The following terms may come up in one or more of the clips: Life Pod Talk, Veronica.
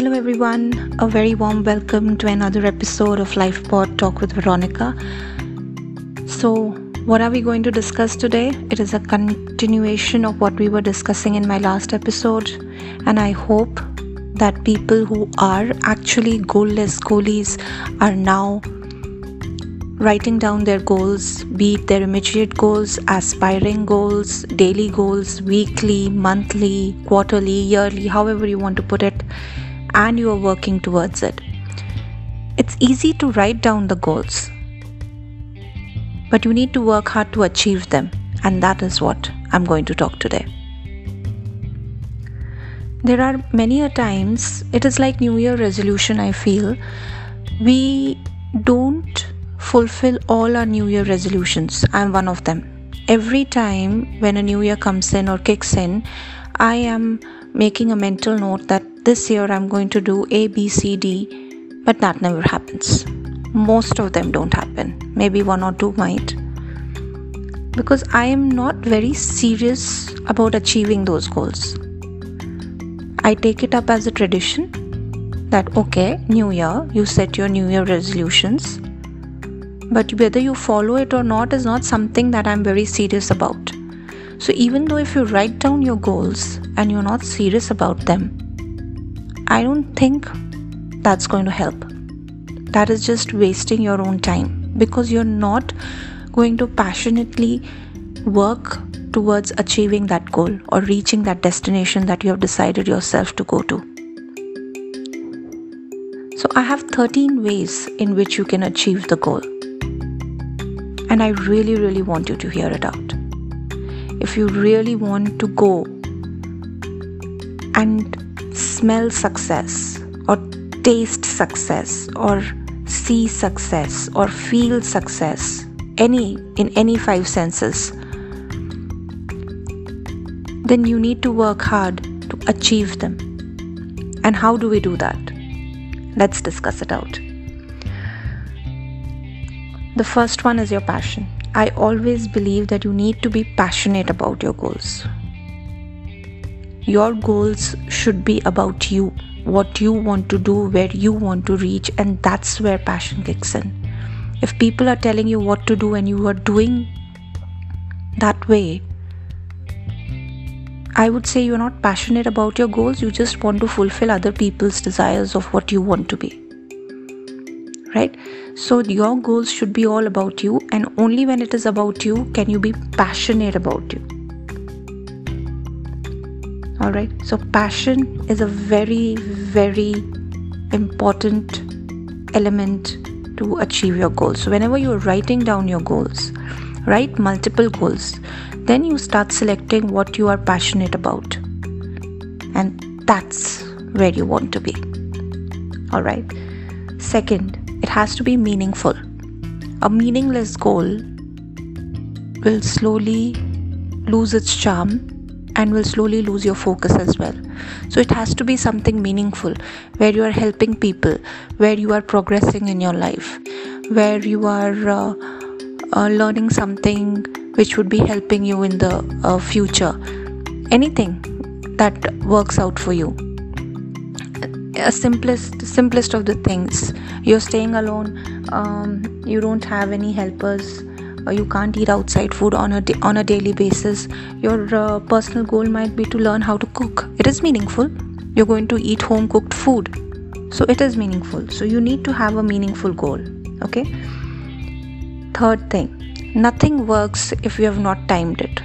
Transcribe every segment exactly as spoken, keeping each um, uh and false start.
Hello everyone, a very warm welcome to another episode of Life Pod Talk with Veronica. So, what are we going to discuss today? It is a continuation of what we were discussing in my last episode, and I hope that people who are actually goalless goalies are now writing down their goals, be it their immediate goals, aspiring goals, daily goals, weekly, monthly, quarterly, yearly, however you want to put it, and you are working towards it. It's easy to write down the goals, but you need to work hard to achieve them, and that is what I'm going to talk today. There are many a times, it is like New Year resolution, I feel. We don't fulfill all our New Year resolutions. I'm one of them. Every time when a New Year comes in or kicks in, I am making a mental note that this year I'm going to do A, B, C, D, but that never happens. Most of them don't happen. Maybe one or two might. Because I am not very serious about achieving those goals. I take it up as a tradition that, okay, New Year, you set your New Year resolutions, but whether you follow it or not is not something that I'm very serious about. So even though if you write down your goals and you're not serious about them, I don't think that's going to help. That is just wasting your own time, because you're not going to passionately work towards achieving that goal or reaching that destination that you have decided yourself to go to. So I have thirteen ways in which you can achieve the goal. And I really, really want you to hear it out. If you really want to go and smell success or taste success or see success or feel success, any in any five senses, then you need to work hard to achieve them. And how do we do that? Let's discuss it out. The first one is your passion. I always believe that you need to be passionate about your goals. Your goals should be about you, what you want to do, where you want to reach, and that's where passion kicks in. If people are telling you what to do and you are doing that way, I would say you're not passionate about your goals, you just want to fulfill other people's desires of what you want to be. Right? So your goals should be all about you, and only when it is about you can you be passionate about you. Alright, so passion is a very, very important element to achieve your goals. So whenever you're writing down your goals, write multiple goals. Then you start selecting what you are passionate about. And that's where you want to be. Alright. Second, it has to be meaningful. A meaningless goal will slowly lose its charm and will slowly lose your focus as well. So it has to be something meaningful, where you are helping people, where you are progressing in your life, where you are uh, uh, learning something which would be helping you in the uh, future. Anything that works out for you. A simplest, simplest of the things. You're staying alone. Um, you don't have any helpers. Or you can't eat outside food on a, da- on a daily basis. Your uh, personal goal might be to learn how to cook. It is meaningful. You're going to eat home cooked food. So it is meaningful. So you need to have a meaningful goal. Okay. Third thing, nothing works if you have not timed it.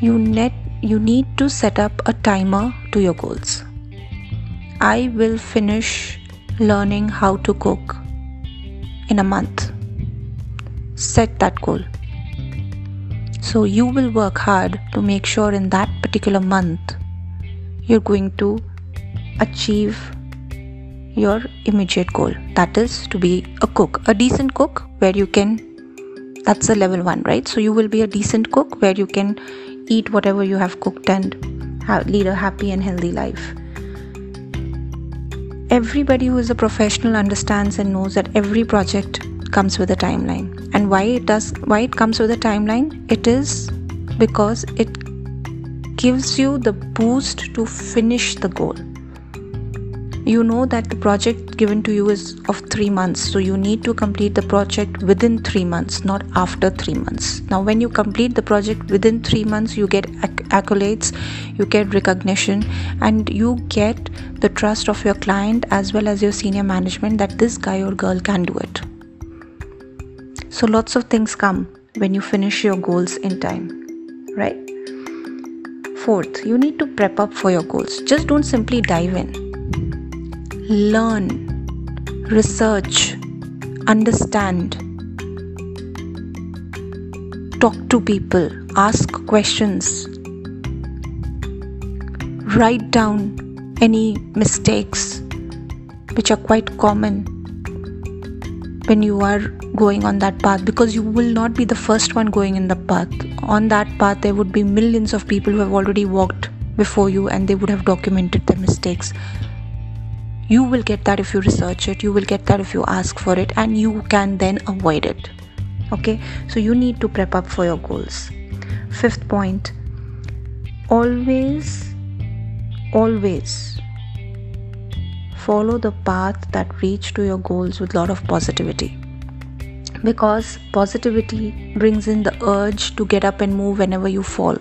You net, you need to set up a timer to your goals. I will finish learning how to cook in a month. Set that goal. So you will work hard to make sure in that particular month you're going to achieve your immediate goal. That is to be a cook, a decent cook where you can, that's a level one, right? So you will be a decent cook where you can eat whatever you have cooked and have, lead a happy and healthy life. Everybody who is a professional understands and knows that every project comes with a timeline. And why it does why it comes with a timeline? It is because it gives you the boost to finish the goal. you know that the project given to you is of three months, so you need to complete the project within three months, not after three months. Now when you complete the project within three months, you get acc- accolades, you get recognition, and you get the trust of your client as well as your senior management that this guy or girl can do it. So lots of things come when you finish your goals in time, right? Fourth, you need to prep up for your goals. Just don't simply dive in. Learn, research, understand, talk to people, ask questions, write down any mistakes which are quite common when you are going on that path, because you will not be the first one going in the path. On that path there would be millions of people who have already walked before you, and they would have documented their mistakes. You will get that if you research it, you will get that if you ask for it, and you can then avoid it. Okay, so you need to prep up for your goals. Fifth point, always always follow the path that leads to your goals with a lot of positivity, because positivity brings in the urge to get up and move whenever you fall.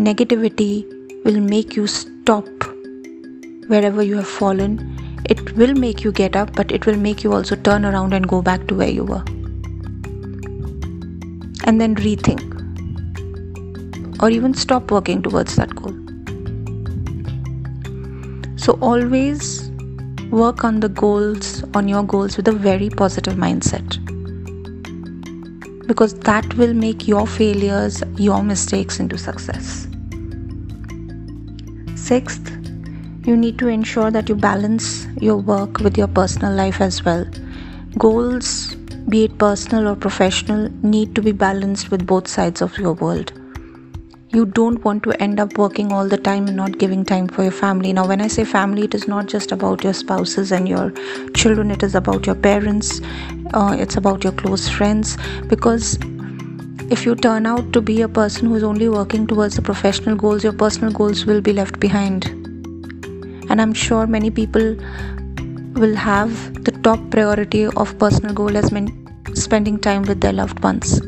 Negativity will make you stop wherever you have fallen. It will make you get up, but it will make you also turn around and go back to where you were, and then rethink or even stop working towards that goal. So always work on the goals, on your goals, with a very positive mindset, because that will make your failures, your mistakes into success. Sixth, you need to ensure that you balance your work with your personal life as well. Goals, be it personal or professional, need to be balanced with both sides of your world. You don't want to end up working all the time and not giving time for your family. Now when I say family, it is not just about your spouses and your children, it is about your parents, uh, it's about your close friends, because if you turn out to be a person who is only working towards the professional goals, your personal goals will be left behind. And I'm sure many people will have the top priority of personal goal as men- spending time with their loved ones.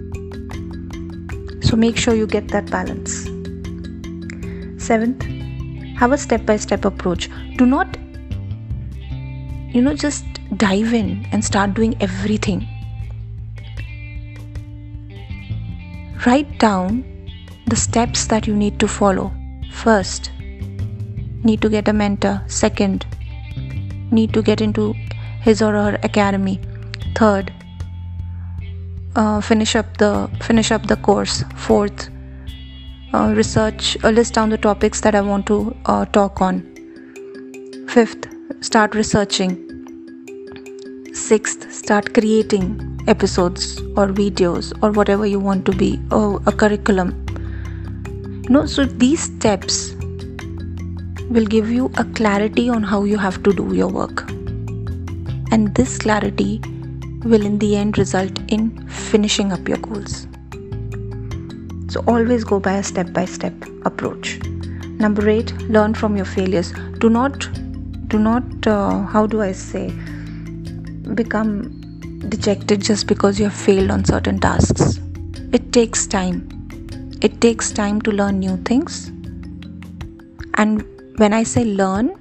So make sure you get that balance. Seventh, have a step-by-step approach. Do not, you know, just dive in and start doing everything. Write down the steps that you need to follow. First, need to get a mentor. Second, need to get into his or her academy. Third, Uh, finish up the finish up the course. Fourth, uh, research uh, list down the topics that I want to uh, talk on. Fifth, start researching. Sixth, start creating episodes or videos or whatever you want to be, or a curriculum. You know, so these steps will give you a clarity on how you have to do your work, and this clarity will in the end result in finishing up your goals. So always go by a step-by-step approach. Number eight, learn from your failures. Do not, do not, uh, how do I say, become dejected just because you have failed on certain tasks. It takes time. It takes time to learn new things. And when I say learn,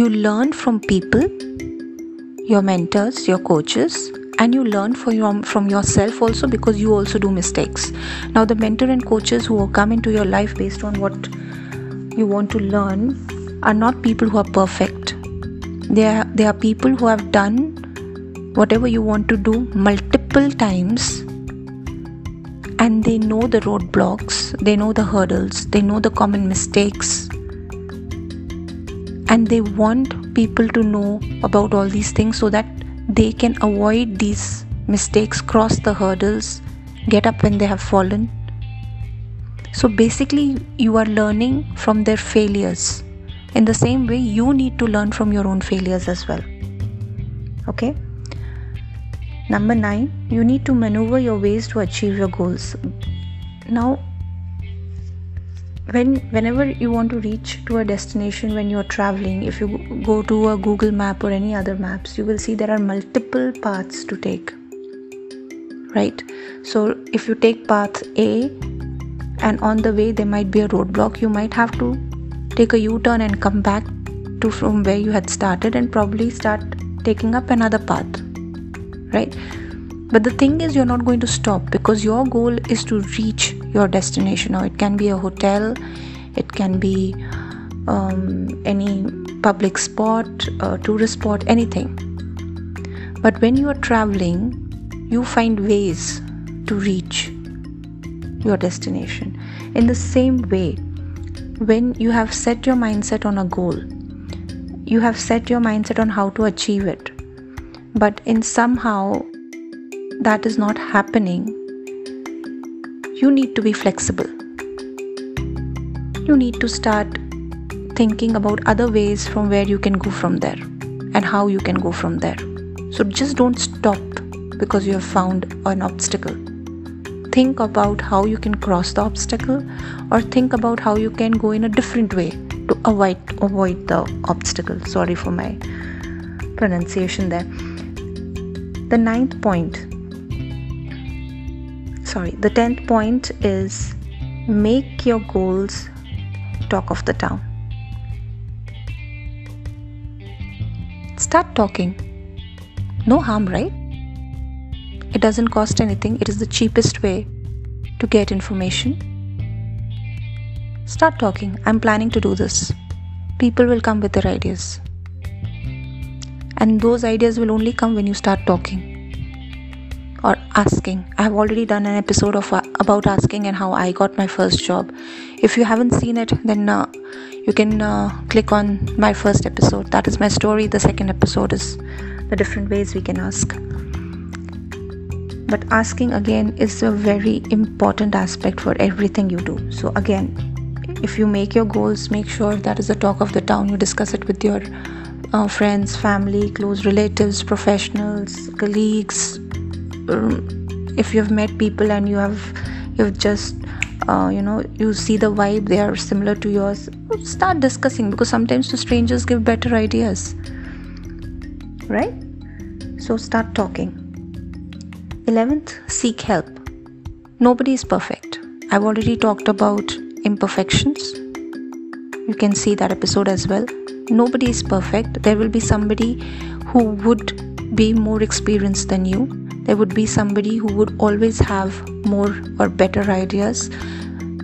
you learn from people, your mentors, your coaches, and you learn from, your, from yourself also, because you also do mistakes. Now the mentor and coaches who come into your life based on what you want to learn are not people who are perfect. They are, they are people who have done whatever you want to do multiple times, and they know the roadblocks, they know the hurdles, they know the common mistakes, and they want people to know about all these things so that they can avoid these mistakes, cross the hurdles, get up when they have fallen. So basically you are learning from their failures. In the same way, you need to learn from your own failures as well. Okay? Number nine, you need to maneuver your ways to achieve your goals. Now when whenever you want to reach to a destination when you're traveling, if you go to a Google map or any other maps, you will see there are multiple paths to take, right? So if you take path A and on the way there might be a roadblock, you might have to take a U-turn and come back to from where you had started and probably start taking up another path, right? But the thing is, you're not going to stop, because your goal is to reach your destination. Now, it can be a hotel, it can be um, any public spot, uh, tourist spot, anything. But when you are traveling, you find ways to reach your destination. In the same way, when you have set your mindset on a goal, you have set your mindset on how to achieve it, but in somehow that is not happening, you need to be flexible. You need to start thinking about other ways from where you can go from there and how you can go from there. So just don't stop because you have found an obstacle. Think about how you can cross the obstacle, or think about how you can go in a different way to avoid avoid the obstacle. Sorry for my pronunciation there. The ninth point, sorry, the tenth point is make your goals talk of the town. Start talking. No harm, right? It doesn't cost anything. It is the cheapest way to get information. Start talking. I'm planning to do this. People will come with their ideas. And those ideas will only come when you start talking or asking. I have already done an episode of uh, about asking and how I got my first job. If you haven't seen it, then uh, you can uh, click on my first episode. That is my story. The second episode is the different ways we can ask. But asking again is a very important aspect for everything you do. So again, if you make your goals, make sure that is the talk of the town. You discuss it with your uh, friends, family, close relatives, professionals, colleagues. Um, if you've met people and you have you've just uh, you know you see the vibe, they are similar to yours, start discussing, because sometimes the strangers give better ideas, right? So start talking. Eleventh, seek help. Nobody is perfect. I've already talked about imperfections. You can see that episode as well. Nobody is perfect. There will be somebody who would be more experienced than you. There would be somebody who would always have more or better ideas.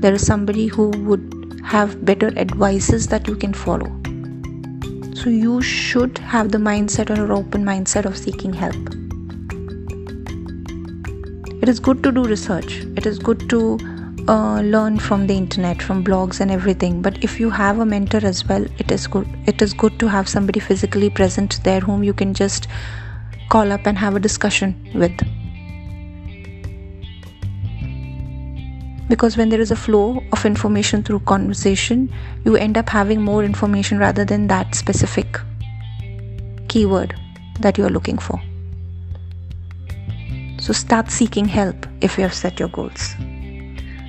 There is somebody who would have better advices that you can follow. So you should have the mindset or an open mindset of seeking help. It is good to do research. It is good to uh, learn from the internet, from blogs and everything. But if you have a mentor as well, it is good. It is good to have somebody physically present there whom you can just call up and have a discussion with. Because when there is a flow of information through conversation, you end up having more information rather than that specific keyword that you are looking for. So start seeking help if you have set your goals.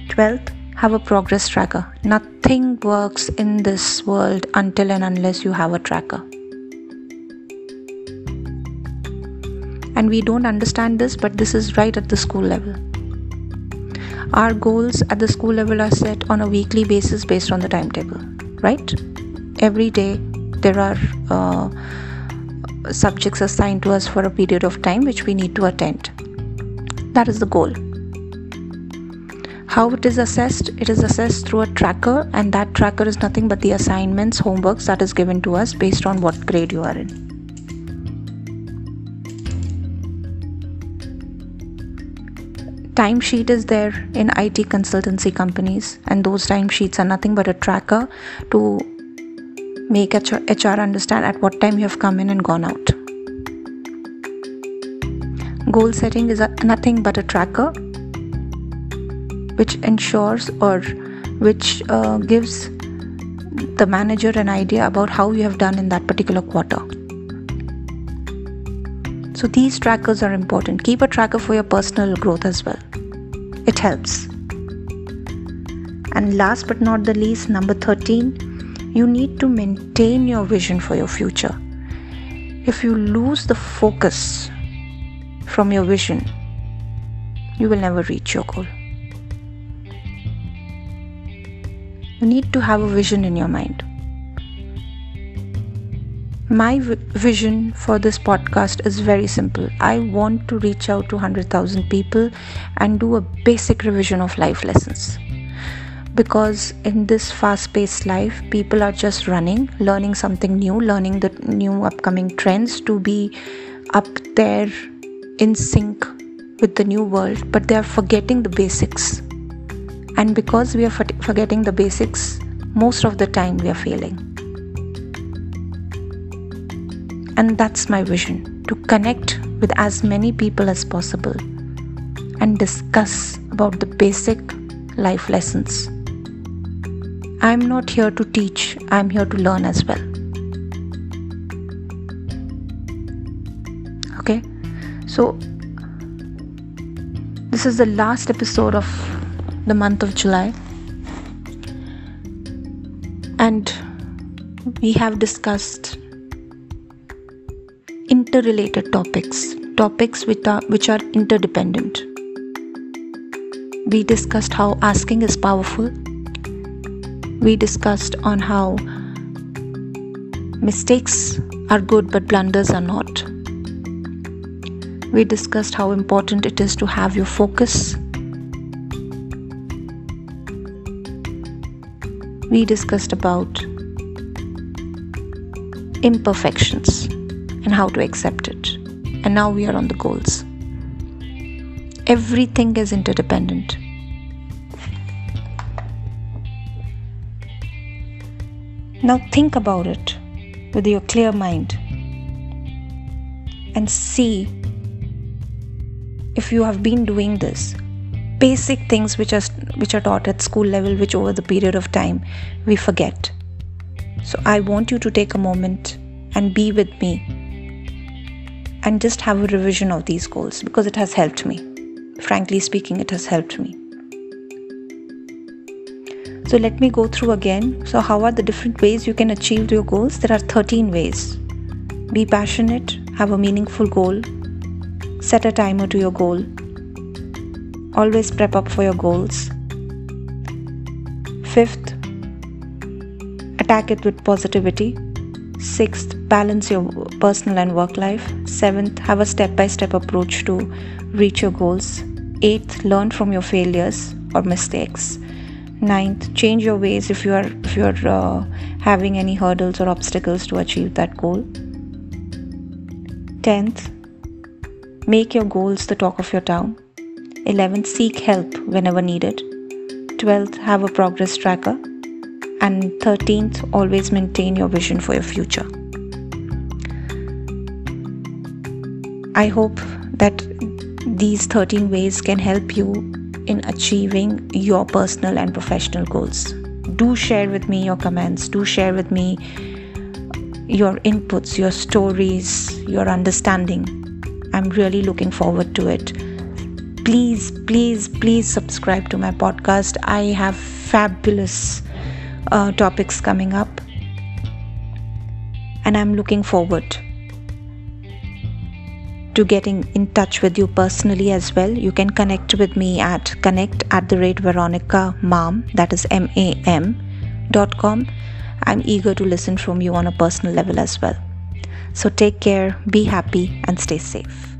twelfth, have a progress tracker. Nothing works in this world until and unless you have a tracker. And we don't understand this, but this is right at the school level. Our goals at the school level are set on a weekly basis based on the timetable, right? Every day there are uh, subjects assigned to us for a period of time which we need to attend. That is the goal. How it is assessed? It is assessed through a tracker, and that tracker is nothing but the assignments, homeworks that is given to us based on what grade you are in. Timesheet is there in I T consultancy companies, and those timesheets are nothing but a tracker to make H R understand at what time you have come in and gone out. Goal setting is a, nothing but a tracker which ensures or which uh, gives the manager an idea about how you have done in that particular quarter. So these trackers are important. Keep a tracker for your personal growth as well. It helps. And last but not the least, number thirteen, you need to maintain your vision for your future. If you lose the focus from your vision, you will never reach your goal. You need to have a vision in your mind. My v- vision for this podcast is very simple. I want to reach out to one hundred thousand people and do a basic revision of life lessons. Because in this fast-paced life, people are just running, learning something new, learning the new upcoming trends to be up there in sync with the new world, but they are forgetting the basics. And because we are for- forgetting the basics, most of the time we are failing. And that's my vision, to connect with as many people as possible and discuss about the basic life lessons. I'm not here to teach, I'm here to learn as well. Okay, so this is the last episode of the month of July, and we have discussed interrelated topics, topics which are, which are interdependent. We discussed how asking is powerful. We discussed on how mistakes are good but blunders are not. We discussed how important it is to have your focus. We discussed about imperfections and how to accept it. And now we are on the goals. Everything is interdependent. Now think about it with your clear mind and see if you have been doing this. Basic things which are which are taught at school level, which over the period of time we forget. So I want you to take a moment and be with me and just have a revision of these goals, because it has helped me. Frankly speaking, it has helped me. So let me go through again. So how are the different ways you can achieve your goals? There are thirteen ways. Be passionate, have a meaningful goal, set a timer to your goal, always prep up for your goals. Fifth, attack it with positivity. Sixth, balance your personal and work life. Seventh, have a step-by-step approach to reach your goals. Eighth, learn from your failures or mistakes. Ninth, change your ways if you are if you are uh, having any hurdles or obstacles to achieve that goal. Tenth, make your goals the talk of your town. Eleventh, seek help whenever needed. Twelfth, have a progress tracker. And thirteenth, always maintain your vision for your future. I hope that these thirteen ways can help you in achieving your personal and professional goals. Do share with me your comments. Do share with me your inputs, your stories, your understanding. I'm really looking forward to it. Please, please, please subscribe to my podcast. I have fabulous Uh, topics coming up, and I'm looking forward to getting in touch with you personally as well. You can connect with me at connect at the rate Veronica Mam, that is M A M dot com. I'm eager to listen from you on a personal level as well. So take care, be happy, and stay safe.